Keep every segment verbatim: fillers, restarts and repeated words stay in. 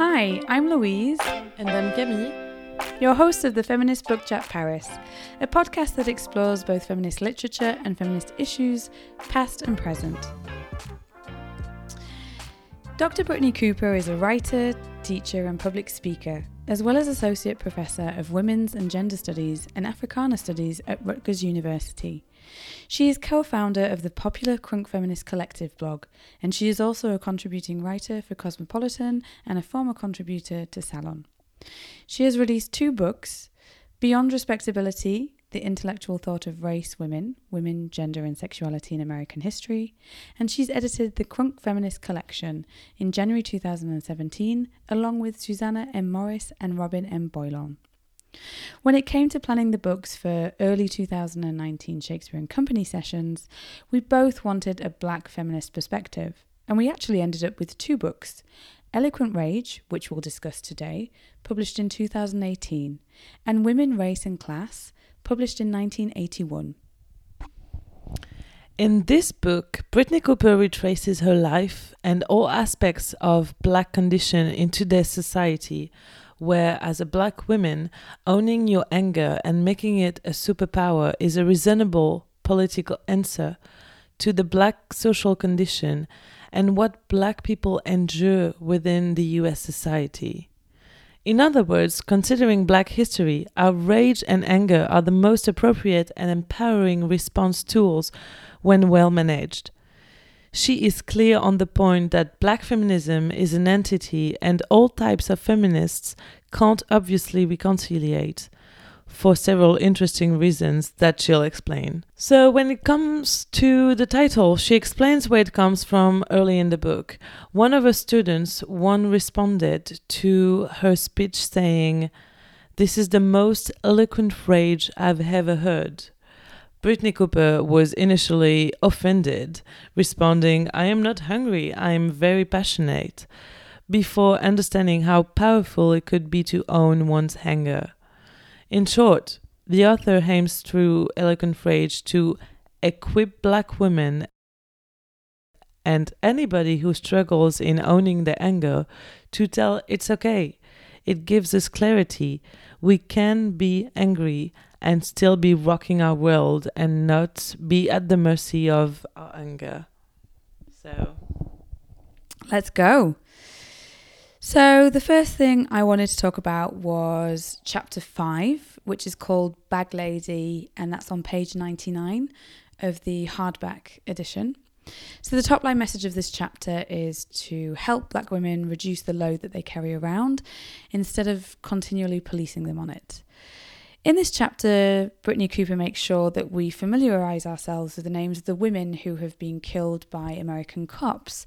Hi, I'm Louise. And I'm Camille. Your hosts of the Feminist Book Chat Paris, a podcast that explores both feminist literature and feminist issues, past and present. Doctor Brittney Cooper is a writer, teacher and public speaker, as well as Associate Professor of Women's and Gender Studies and Africana Studies at Rutgers University. She is co-founder of the popular Crunk Feminist Collective blog, and she is also a contributing writer for Cosmopolitan and a former contributor to Salon. She has released two books, Beyond Respectability, The Intellectual Thought of Race, Women, Women, Gender and Sexuality in American History, and she's edited the Crunk Feminist Collection in January two thousand seventeen, along with Susanna M. Morris and Robin M. Boylan. When it came to planning the books for early two thousand nineteen Shakespeare and Company sessions, we both wanted a black feminist perspective, and we actually ended up with two books, Eloquent Rage, which we'll discuss today, published in two thousand eighteen, and Women, Race and Class, published in nineteen eighty-one. In this book, Brittney Cooper retraces her life and all aspects of black condition in today's society, where, as a black woman, owning your anger and making it a superpower is a reasonable political answer to the black social condition and what black people endure within the U S society. In other words, considering black history, our rage and anger are the most appropriate and empowering response tools when well managed. She is clear on the point that black feminism is an entity and all types of feminists can't obviously reconciliate for several interesting reasons that she'll explain. So when it comes to the title, she explains where it comes from early in the book. One of her students, one responded to her speech saying, "This is the most eloquent rage I've ever heard." Brittney Cooper was initially offended, responding, "I am not hungry, I am very passionate," before understanding how powerful it could be to own one's anger. In short, the author aims through Eloquent Rage to equip black women and anybody who struggles in owning their anger to tell it's okay. It gives us clarity. We can be angry and still be rocking our world and not be at the mercy of our anger. So, let's go. So the first thing I wanted to talk about was chapter five, which is called Bag Lady, and that's on page ninety-nine of the hardback edition. So the top line message of this chapter is to help black women reduce the load that they carry around instead of continually policing them on it. In this chapter, Brittney Cooper makes sure that we familiarise ourselves with the names of the women who have been killed by American cops.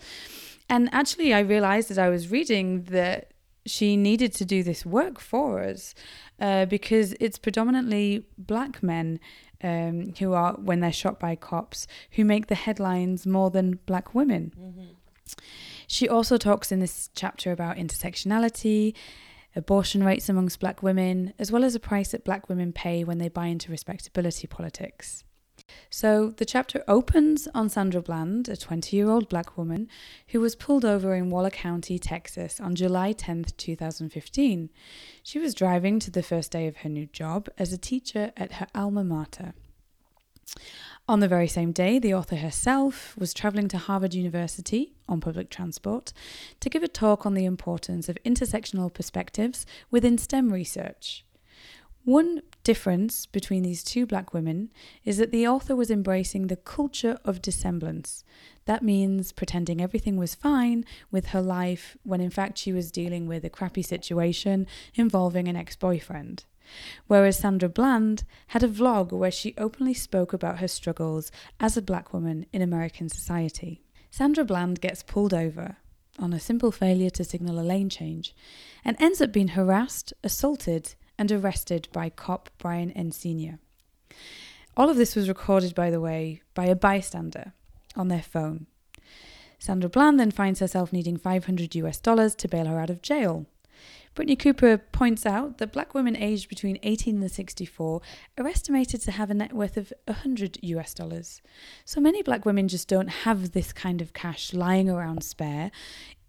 And actually, I realised as I was reading that she needed to do this work for us uh, because it's predominantly black men um, who are, when they're shot by cops, who make the headlines more than black women. Mm-hmm. She also talks in this chapter about intersectionality, abortion rates amongst black women, as well as the price that black women pay when they buy into respectability politics. So the chapter opens on Sandra Bland, a twenty-year-old black woman who was pulled over in Waller County, Texas on July tenth, two thousand fifteen. She was driving to the first day of her new job as a teacher at her alma mater. On the very same day, the author herself was travelling to Harvard University on public transport to give a talk on the importance of intersectional perspectives within STEM research. One difference between these two black women is that the author was embracing the culture of dissemblance. That means pretending everything was fine with her life when in fact she was dealing with a crappy situation involving an ex-boyfriend. Whereas Sandra Bland had a vlog where she openly spoke about her struggles as a black woman in American society. Sandra Bland gets pulled over on a simple failure to signal a lane change and ends up being harassed, assaulted and arrested by cop Brian N. Senior All of this was recorded, by the way, by a bystander on their phone. Sandra Bland then finds herself needing five hundred US dollars to bail her out of jail. Brittney Cooper points out that black women aged between eighteen and sixty-four are estimated to have a net worth of one hundred US dollars. So many black women just don't have this kind of cash lying around spare,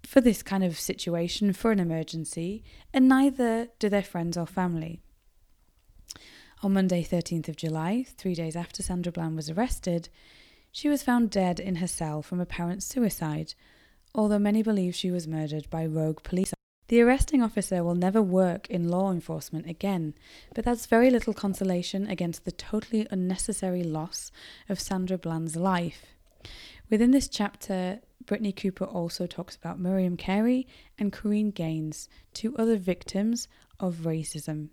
for this kind of situation, for an emergency, and neither do their friends or family. On Monday, thirteenth of July, three days after Sandra Bland was arrested, she was found dead in her cell from apparent suicide, although many believe she was murdered by rogue police. The arresting officer will never work in law enforcement again, but that's very little consolation against the totally unnecessary loss of Sandra Bland's life. Within this chapter, Brittney Cooper also talks about Miriam Carey and Corinne Gaines, two other victims of racism.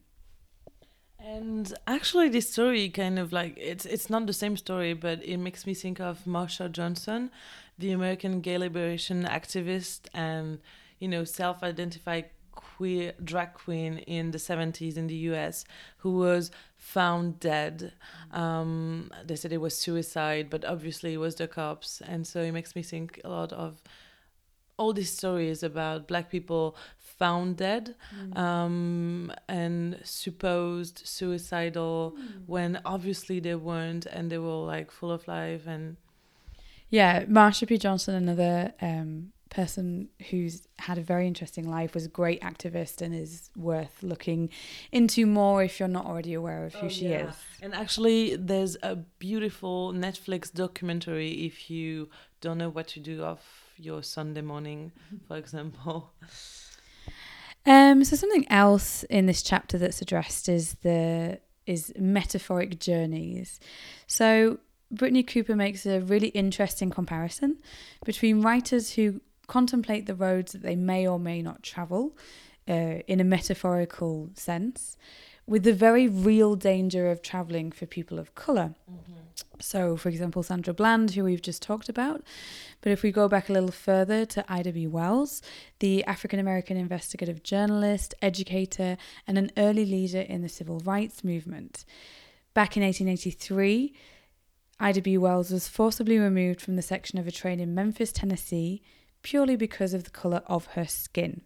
And actually this story kind of like, it's it's not the same story, but it makes me think of Marsha Johnson, the American gay liberation activist and, you know, self-identified queer drag queen in the seventies in the U S, who was found dead. Um, they said it was suicide, but obviously it was the cops. And so it makes me think a lot of all these stories about Black people found dead mm. um, and supposed suicidal mm. when obviously they weren't, and they were like full of life. And yeah, Marsha P. Johnson, another um, person who's had a very interesting life, was a great activist and is worth looking into more if you're not already aware of who oh, she yeah. is. And actually there's a beautiful Netflix documentary if you don't know what to do of your Sunday morning, for example. Um, so something else in this chapter that's addressed is the is metaphoric journeys. So Brittney Cooper makes a really interesting comparison between writers who contemplate the roads that they may or may not travel uh, in a metaphorical sense, with the very real danger of travelling for people of colour. Mm-hmm. So, for example, Sandra Bland, who we've just talked about. But if we go back a little further to Ida B. Wells, the African-American investigative journalist, educator, and an early leader in the civil rights movement. Back in eighteen eighty-three, Ida B. Wells was forcibly removed from the section of a train in Memphis, Tennessee, purely because of the colour of her skin.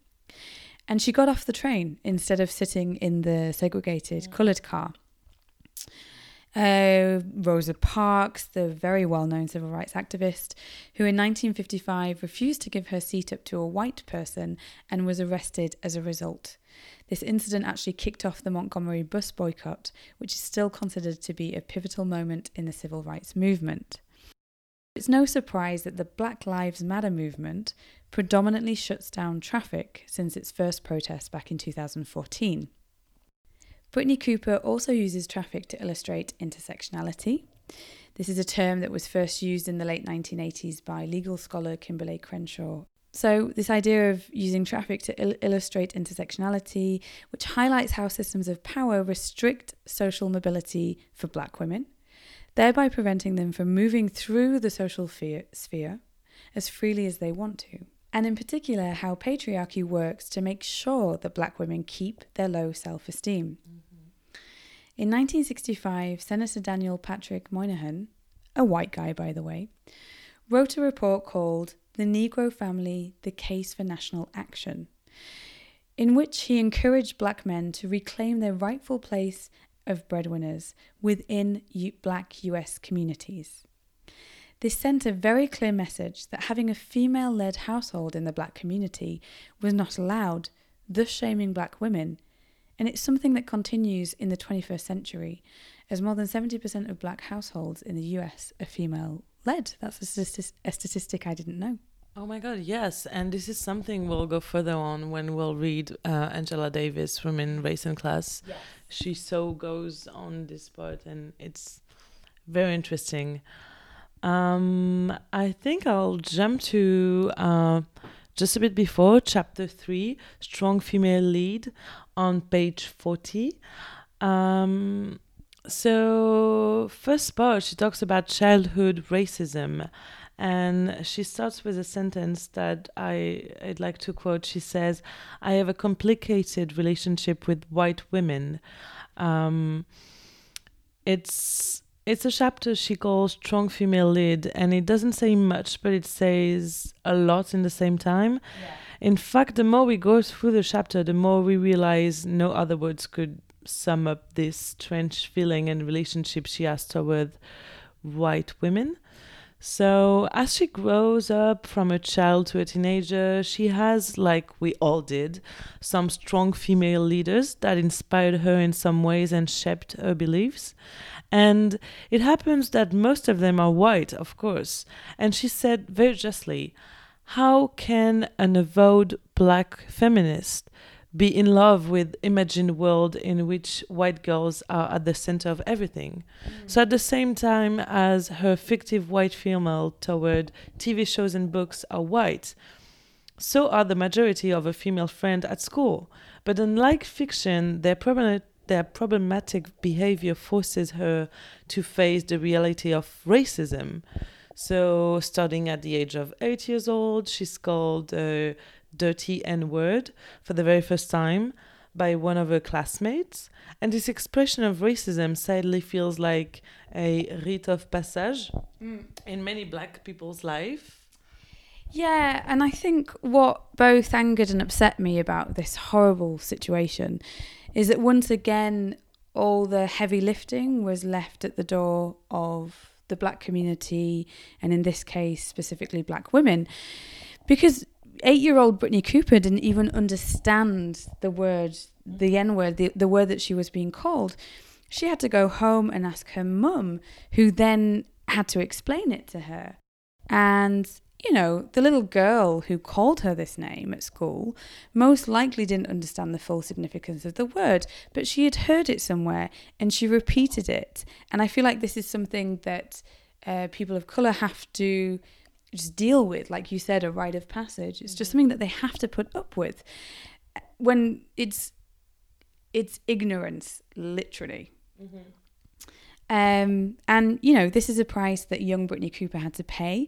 And she got off the train instead of sitting in the segregated coloured car. Uh, Rosa Parks, the very well-known civil rights activist, who in nineteen fifty-five refused to give her seat up to a white person and was arrested as a result. This incident actually kicked off the Montgomery bus boycott, which is still considered to be a pivotal moment in the civil rights movement. It's no surprise that the Black Lives Matter movement predominantly shuts down traffic since its first protest back in two thousand fourteen. Brittney Cooper also uses traffic to illustrate intersectionality. This is a term that was first used in the late nineteen eighties by legal scholar Kimberlé Crenshaw. So this idea of using traffic to il- illustrate intersectionality, which highlights how systems of power restrict social mobility for Black women, thereby preventing them from moving through the social fe- sphere as freely as they want to. And in particular, how patriarchy works to make sure that Black women keep their low self-esteem. Mm-hmm. In nineteen sixty-five, Senator Daniel Patrick Moynihan, a white guy by the way, wrote a report called The Negro Family, The Case for National Action, in which he encouraged Black men to reclaim their rightful place of breadwinners within U- Black U S communities. This sent a very clear message that having a female-led household in the Black community was not allowed, thus shaming Black women. And it's something that continues in the twenty-first century, as more than seventy percent of Black households in the U S are female-led. That's a, statist- a statistic I didn't know. Oh my God, yes. And this is something we'll go further on when we'll read uh, Angela Davis, Women, Race and Class. Yes. She so goes on this part, and it's very interesting. Um, I think I'll jump to uh, just a bit before chapter three, Strong Female Lead, on page forty. Um, so first part, she talks about childhood racism, and she starts with a sentence that I, I'd like to quote. She says, "I have a complicated relationship with white women." Um, it's... It's a chapter she calls Strong Female Lead, and it doesn't say much, but it says a lot in the same time. Yeah. In fact, the more we go through the chapter, the more we realize no other words could sum up this strange feeling and relationship she has toward white women. So as she grows up from a child to a teenager, she has, like we all did, some strong female leaders that inspired her in some ways and shaped her beliefs. And it happens that most of them are white, of course. And she said very justly, how can an avowed black feminist be in love with imagined world in which white girls are at the center of everything? Mm. So at the same time as her fictive white female toward T V shows and books are white, so are the majority of her female friends at school. But unlike fiction, their, problem- their problematic behavior forces her to face the reality of racism. So starting at the age of eight years old, she's called uh, dirty N-word for the very first time by one of her classmates. And this expression of racism sadly feels like a rite of passage mm. in many black people's life. Yeah, and I think what both angered and upset me about this horrible situation is that once again, all the heavy lifting was left at the door of the black community, and in this case, specifically black women. Because eight-year-old Brittney Cooper didn't even understand the word, the N-word, the, the word that she was being called. She had to go home and ask her mum, who then had to explain it to her. And, you know, the little girl who called her this name at school most likely didn't understand the full significance of the word, but she had heard it somewhere and she repeated it. And I feel like this is something that uh, people of colour have to just deal with, like you said, a rite of passage. It's just something that they have to put up with when it's it's ignorance, literally. Mm-hmm. Um, and, you know, this is a price that young Brittney Cooper had to pay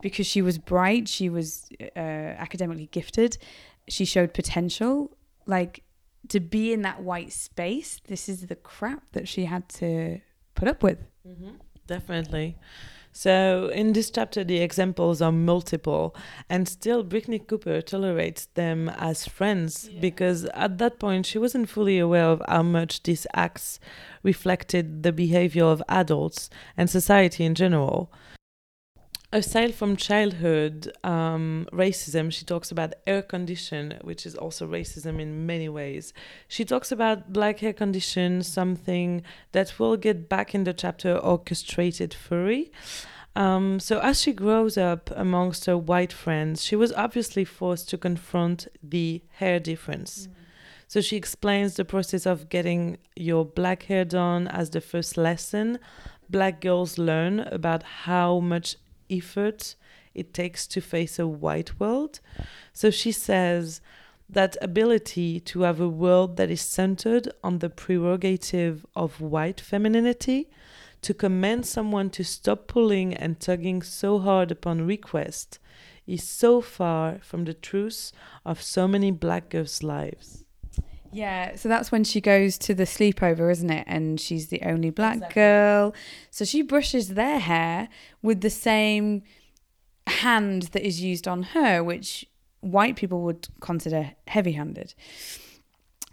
because she was bright, she was uh, academically gifted, she showed potential. Like, to be in that white space, this is the crap that she had to put up with. Mm-hmm. Definitely. So in this chapter, the examples are multiple, and still Brittney Cooper tolerates them as friends yeah. because at that point she wasn't fully aware of how much these acts reflected the behavior of adults and society in general. Aside from childhood um, racism, she talks about hair condition, which is also racism in many ways. She talks about black hair condition, something that will get back in the chapter orchestrated fury. Um, so as she grows up amongst her white friends, she was obviously forced to confront the hair difference. Mm-hmm. So she explains the process of getting your black hair done as the first lesson black girls learn about how much effort it takes to face a white world. So she says that ability to have a world that is centered on the prerogative of white femininity, to command someone to stop pulling and tugging so hard upon request, is so far from the truth of so many black girls' lives. Yeah, so that's when she goes to the sleepover, isn't it? And she's the only black exactly. girl. So she brushes their hair with the same hand that is used on her, which white people would consider heavy-handed.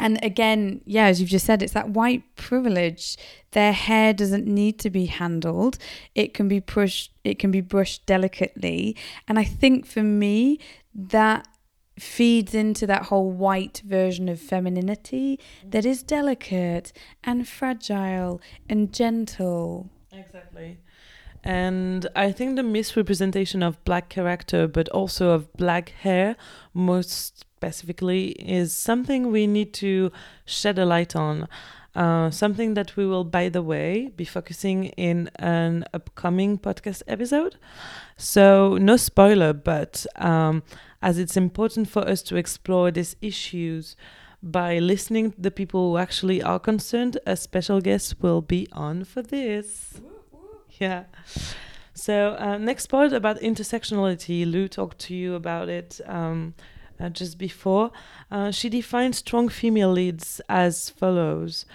And again, yeah, as you've just said, it's that white privilege. Their hair doesn't need to be handled. It can be pushed, it can be brushed delicately. And I think for me, that feeds into that whole white version of femininity that is delicate and fragile and gentle. Exactly. And I think the misrepresentation of black character, but also of black hair, most specifically, is something we need to shed a light on. Uh, something that we will, by the way, be focusing in an upcoming podcast episode. So no spoiler, but um, as it's important for us to explore these issues by listening to the people who actually are concerned, a special guest will be on for this. Yeah. So uh, next part about intersectionality, Lou talked to you about it um, Uh, just before, uh, she defines strong female leads as follows.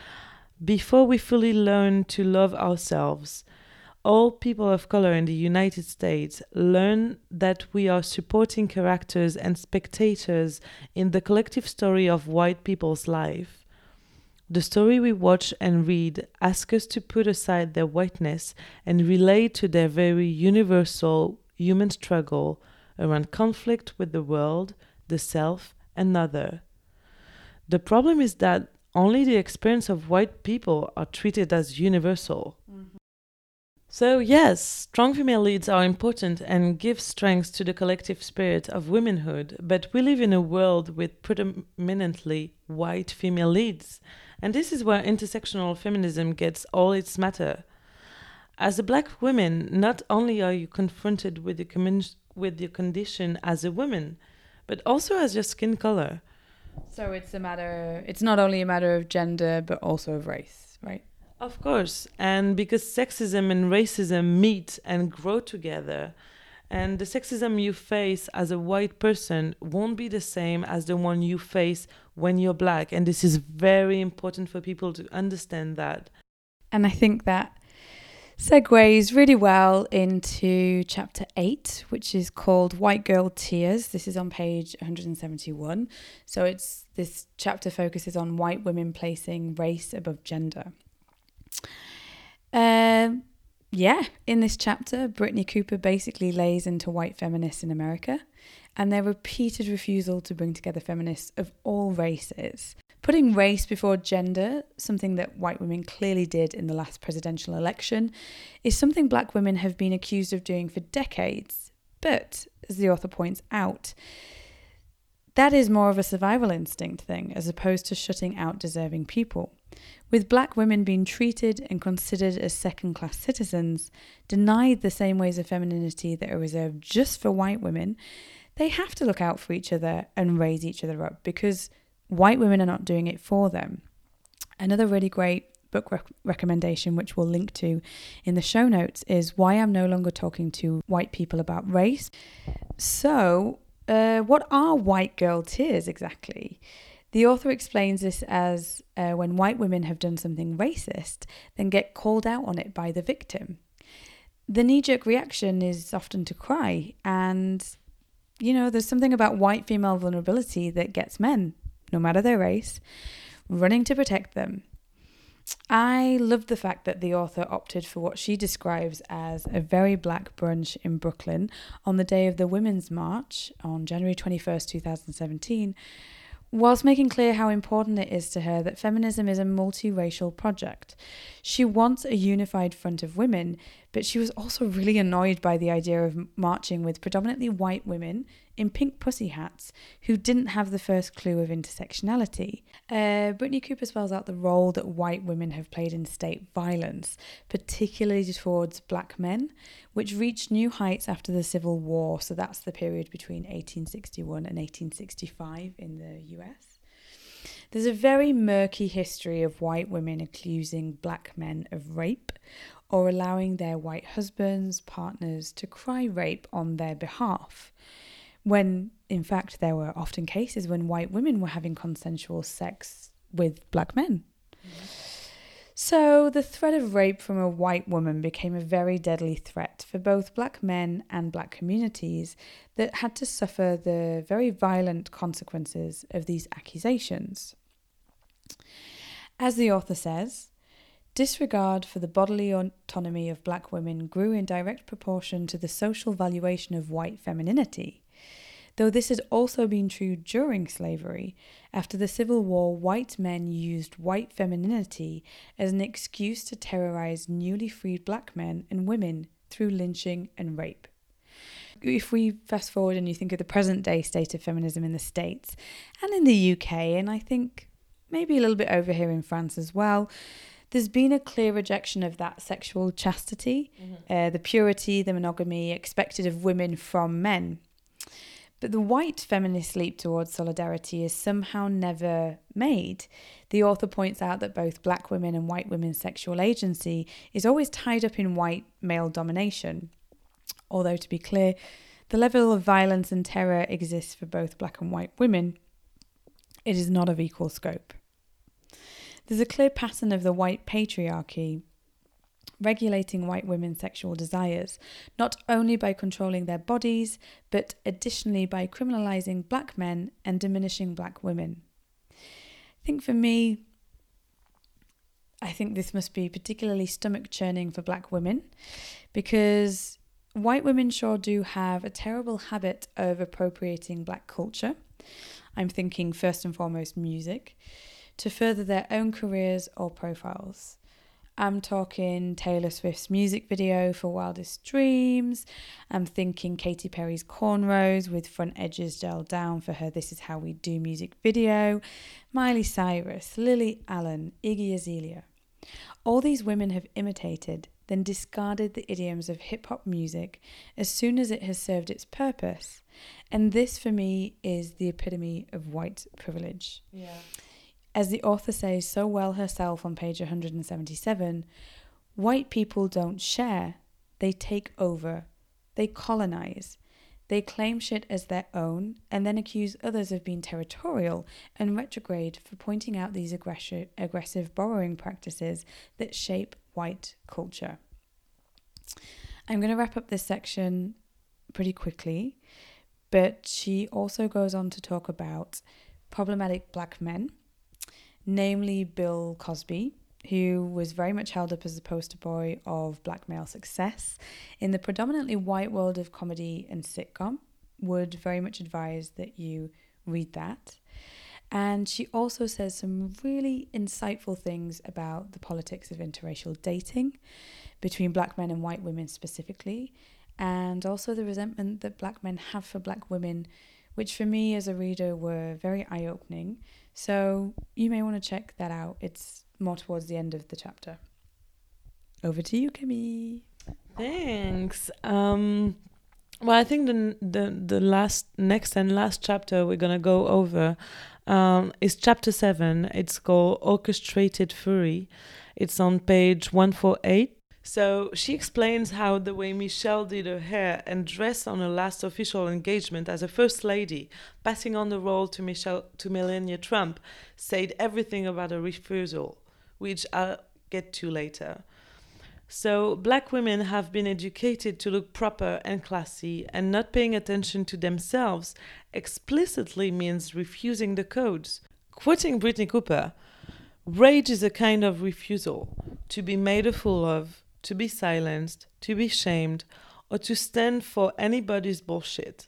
Before we fully learn to love ourselves, all people of color in the United States learn that we are supporting characters and spectators in the collective story of white people's life. The story we watch and read ask us to put aside their whiteness and relate to their very universal human struggle around conflict with the world, the self, and other. The problem is that only the experience of white people are treated as universal. Mm-hmm. So yes, strong female leads are important and give strength to the collective spirit of womanhood, but we live in a world with predominantly white female leads. And this is where intersectional feminism gets all its matter. As a black woman, not only are you confronted with the com- with your condition as a woman, but also as your skin color. So it's a matter, it's not only a matter of gender, but also of race, right? Of course. And because sexism and racism meet and grow together, and the sexism you face as a white person won't be the same as the one you face when you're black. And this is very important for people to understand that. And I think that segues really well into chapter eight, which is called White Girl Tears. This is on page one hundred seventy-one. So it's this chapter focuses on white women placing race above gender. Um. Yeah, in this chapter, Brittney Cooper basically lays into white feminists in America and their repeated refusal to bring together feminists of all races. Putting race before gender, something that white women clearly did in the last presidential election, is something black women have been accused of doing for decades. But, as the author points out, that is more of a survival instinct thing as opposed to shutting out deserving people. With black women being treated and considered as second-class citizens, denied the same ways of femininity that are reserved just for white women, they have to look out for each other and raise each other up because white women are not doing it for them. Another really great book rec- recommendation, which we'll link to in the show notes, is Why I'm No Longer Talking to White People About Race. So, uh, what are white girl tears exactly? The author explains this as uh, when white women have done something racist, then get called out on it by the victim. The knee-jerk reaction is often to cry. And, you know, there's something about white female vulnerability that gets men, no matter their race, running to protect them. I love the fact that the author opted for what she describes as a very black brunch in Brooklyn on the day of the Women's March on January twenty-first, twenty seventeen, whilst making clear how important it is to her that feminism is a multiracial project. She wants a unified front of women, but she was also really annoyed by the idea of marching with predominantly white women in pink pussy hats who didn't have the first clue of intersectionality. Uh, Brittney Cooper spells out the role that white women have played in state violence, particularly towards black men, which reached new heights after the Civil War. So that's the period between eighteen sixty-one and eighteen sixty-five in the U S. There's a very murky history of white women accusing black men of rape or allowing their white husbands, partners to cry rape on their behalf, when, in fact, there were often cases when white women were having consensual sex with black men. Mm-hmm. So the threat of rape from a white woman became a very deadly threat for both black men and black communities that had to suffer the very violent consequences of these accusations. As the author says, disregard for the bodily autonomy of black women grew in direct proportion to the social valuation of white femininity. Though this had also been true during slavery, after the Civil War, white men used white femininity as an excuse to terrorize newly freed black men and women through lynching and rape. If we fast forward and you think of the present day state of feminism in the States and in the U K, and I think maybe a little bit over here in France as well, there's been a clear rejection of that sexual chastity, mm-hmm. uh, the purity, the monogamy expected of women from men. But the white feminist leap towards solidarity is somehow never made. The author points out that both black women and white women's sexual agency is always tied up in white male domination. Although, to be clear, the level of violence and terror exists for both black and white women. It is not of equal scope. There's a clear pattern of the white patriarchy regulating white women's sexual desires, not only by controlling their bodies, but additionally by criminalizing black men and diminishing black women. I think for me, I think this must be particularly stomach churning for black women, because white women sure do have a terrible habit of appropriating black culture. I'm thinking first and foremost music, to further their own careers or profiles. I'm talking Taylor Swift's music video for Wildest Dreams. I'm thinking Katy Perry's Cornrows with front edges gelled down for her This Is How We Do music video. Miley Cyrus, Lily Allen, Iggy Azalea. All these women have imitated, then discarded the idioms of hip-hop music as soon as it has served its purpose. And this, for me, is the epitome of white privilege. Yeah. As the author says so well herself on page one hundred seventy-seven, white people don't share, they take over, they colonize, they claim shit as their own and then accuse others of being territorial and retrograde for pointing out these aggressive, aggressive borrowing practices that shape white culture. I'm going to wrap up this section pretty quickly, but she also goes on to talk about problematic black men, namely Bill Cosby, who was very much held up as the poster boy of black male success in the predominantly white world of comedy and sitcom. Would very much advise that you read that. And she also says some really insightful things about the politics of interracial dating between black men and white women specifically, and also the resentment that black men have for black women, which for me as a reader were very eye-opening. So you may want to check that out. It's more towards the end of the chapter. Over to you, Kimmy. Thanks. Um, well, I think the, the the last, next and last chapter we're gonna go over um, is chapter seven. It's called Orchestrated Fury. It's on page one forty-eight. So she explains how the way Michelle did her hair and dressed on her last official engagement as a first lady, passing on the role to Michelle to Melania Trump, said everything about her refusal, which I'll get to later. So black women have been educated to look proper and classy, and not paying attention to themselves explicitly means refusing the codes. Quoting Brittney Cooper, "Rage is a kind of refusal, to be made a fool of, to be silenced, to be shamed, or to stand for anybody's bullshit.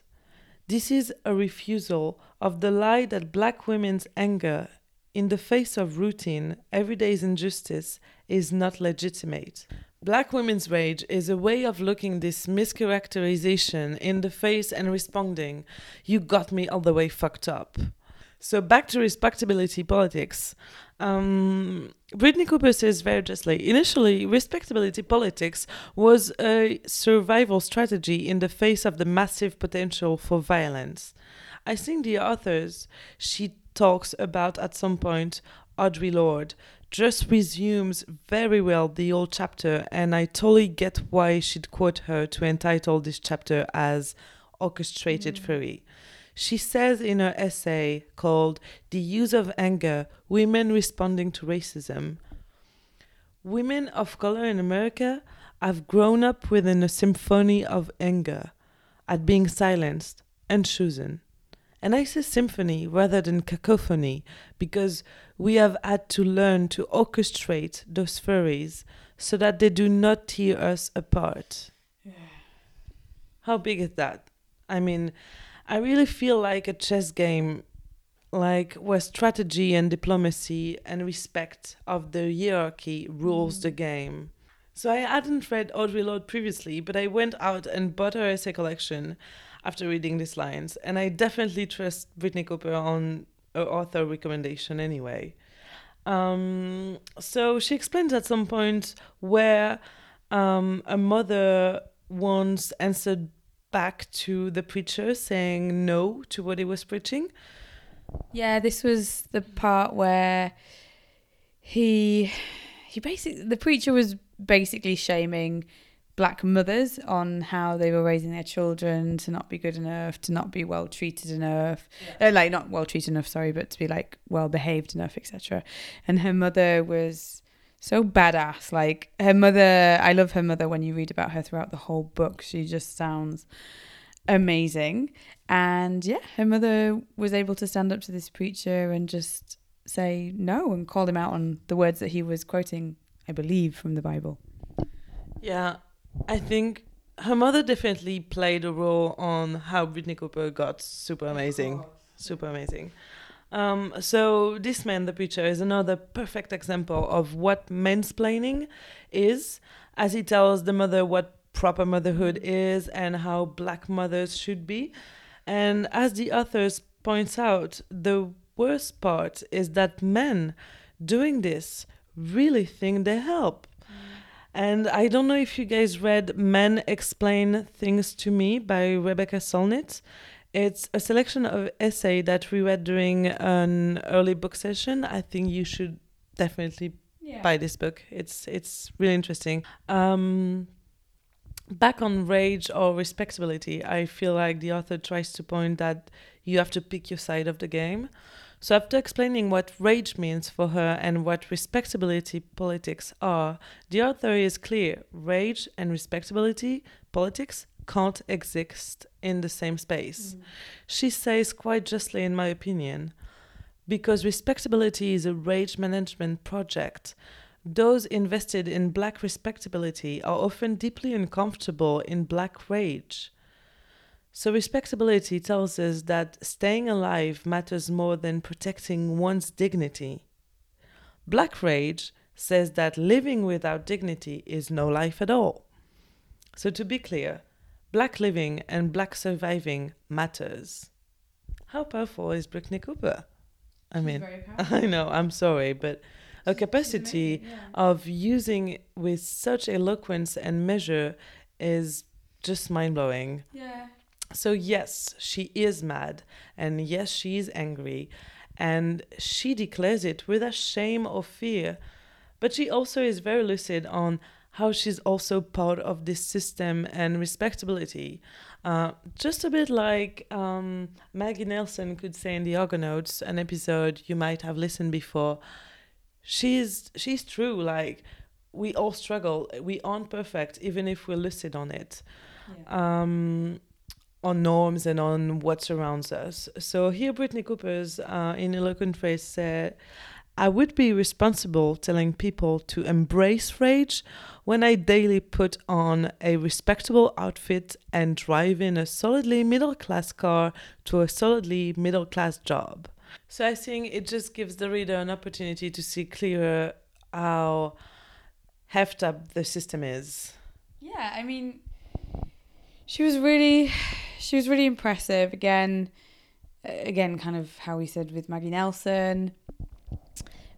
This is a refusal of the lie that black women's anger in the face of routine, everyday injustice is not legitimate." Black women's rage is a way of looking this mischaracterization in the face and responding, "You got me all the way fucked up." So back to respectability politics. Um, Brittney Cooper says very justly, initially, respectability politics was a survival strategy in the face of the massive potential for violence. I think the authors she talks about at some point, Audre Lorde, just resumes very well the whole chapter, and I totally get why she'd quote her to entitle this chapter as Orchestrated mm-hmm. Fury. She says in her essay called The Use of Anger, Women Responding to Racism, "Women of color in America have grown up within a symphony of anger at being silenced and chosen." And I say symphony rather than cacophony because we have had to learn to orchestrate those furies so that they do not tear us apart. Yeah. How big is that? I mean... I really feel like a chess game, like where strategy and diplomacy and respect of the hierarchy rules the game. So I hadn't read Audre Lorde previously, but I went out and bought her essay collection after reading these lines, and I definitely trust Brittney Cooper on her author recommendation anyway. Um, so she explains at some point where um, a mother once answered back to the preacher saying no to what he was preaching. Yeah, this was the part where he he basically the preacher was basically shaming black mothers on how they were raising their children to not be good enough, to not be well treated enough, yeah. uh, like not well treated enough, sorry, but to be like well behaved enough, et cetera. And her mother was so badass. Like her mother, I love her mother. When you read about her throughout the whole book, she just sounds amazing. And yeah, her mother was able to stand up to this preacher and just say no and called him out on the words that he was quoting, I believe, from the Bible. Yeah, I think her mother definitely played a role on how Brittney Cooper got super amazing. Super amazing. Um, so this man, the preacher, is another perfect example of what mansplaining is, as he tells the mother what proper motherhood is and how black mothers should be. And as the author points out, the worst part is that men doing this really think they help. And I don't know if you guys read Men Explain Things to Me by Rebecca Solnit. It's a selection of essay that we read during an early book session. I think you should definitely yeah. buy this book. It's it's really interesting. Um, back on rage or respectability, I feel like the author tries to point that you have to pick your side of the game. So after explaining what rage means for her and what respectability politics are, the author is clear. Rage and respectability politics can't exist in the same space. Mm-hmm. She says quite justly, in my opinion, because respectability is a rage management project. Those invested in black respectability are often deeply uncomfortable in black rage. So respectability tells us that staying alive matters more than protecting one's dignity. Black rage says that living without dignity is no life at all. So to be clear, black living and black surviving matters. How powerful is Brittney Cooper? I She's mean, very powerful. I know, I'm sorry, but her She's capacity amazing, yeah. of using with such eloquence and measure is just mind-blowing. Yeah. So yes, she is mad, and yes, she is angry, and she declares it without shame or fear, but she also is very lucid on how she's also part of this system and respectability. Uh, just a bit like um, Maggie Nelson could say in The Argonauts, an episode you might have listened before, she's, she's true, like, we all struggle, we aren't perfect, even if we're lucid on it. Yeah. Um, on norms and on what surrounds us. So here Brittney Cooper's uh, in Eloquent Rage said, I would be responsible telling people to embrace rage when I daily put on a respectable outfit and drive in a solidly middle-class car to a solidly middle-class job. So I think it just gives the reader an opportunity to see clearer how heft up the system is. Yeah, I mean, she was really... She was really impressive. Again, again, kind of how we said with Maggie Nelson.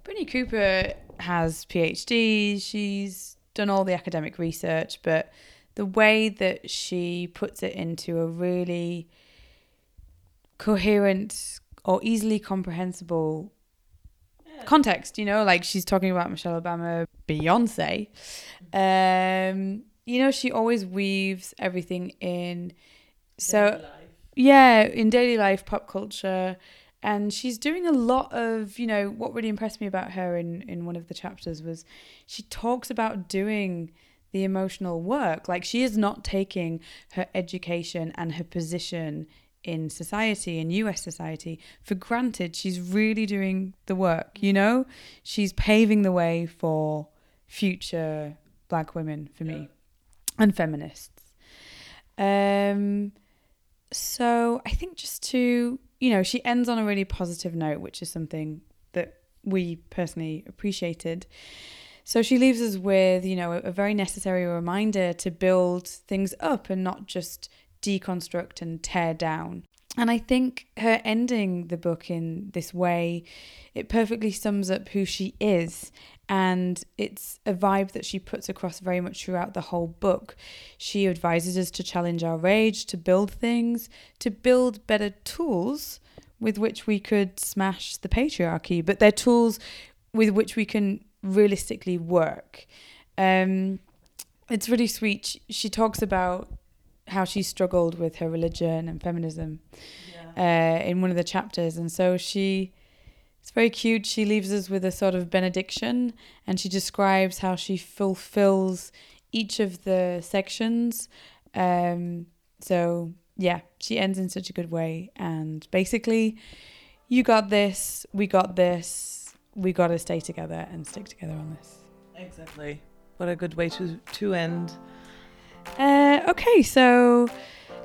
Brittney Cooper has PhDs. She's done all the academic research, but the way that she puts it into a really coherent or easily comprehensible yeah. context, you know, like she's talking about Michelle Obama, Beyonce. Um, you know, she always weaves everything in. So, yeah, in daily life, pop culture, and she's doing a lot of, you know, what really impressed me about her in, in one of the chapters was she talks about doing the emotional work. Like, she is not taking her education and her position in society, in U S society, for granted. She's really doing the work, you know? She's paving the way for future black women, for yeah. me, and feminists. Um... So I think just to, you know, she ends on a really positive note, which is something that we personally appreciated. So she leaves us with, you know, a, a very necessary reminder to build things up and not just deconstruct and tear down. And I think her ending the book in this way, it perfectly sums up who she is. And it's a vibe that she puts across very much throughout the whole book. She advises us to challenge our rage, to build things, to build better tools with which we could smash the patriarchy, but they're tools with which we can realistically work. Um, it's really sweet. She, she talks about how she struggled with her religion and feminism yeah. uh, in one of the chapters. And so she... It's very cute. She leaves us with a sort of benediction, and she describes how she fulfills each of the sections. Um, so, yeah, she ends in such a good way. And basically, you got this, we got this, we got to stay together and stick together on this. Exactly. What a good way to, to end. Uh, okay, so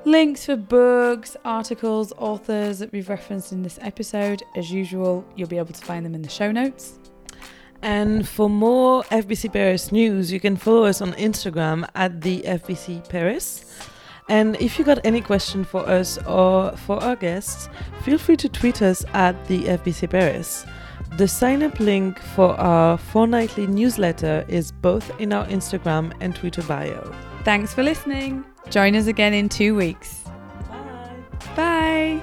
links for books, articles, authors that we've referenced in this episode. As usual, you'll be able to find them in the show notes. And for more F B C Paris news, you can follow us on Instagram at the F B C Paris. And if you got any question for us or for our guests, feel free to tweet us at the F B C Paris. The sign-up link for our fortnightly newsletter is both in our Instagram and Twitter bio. Thanks for listening. Join us again in two weeks. Bye. Bye.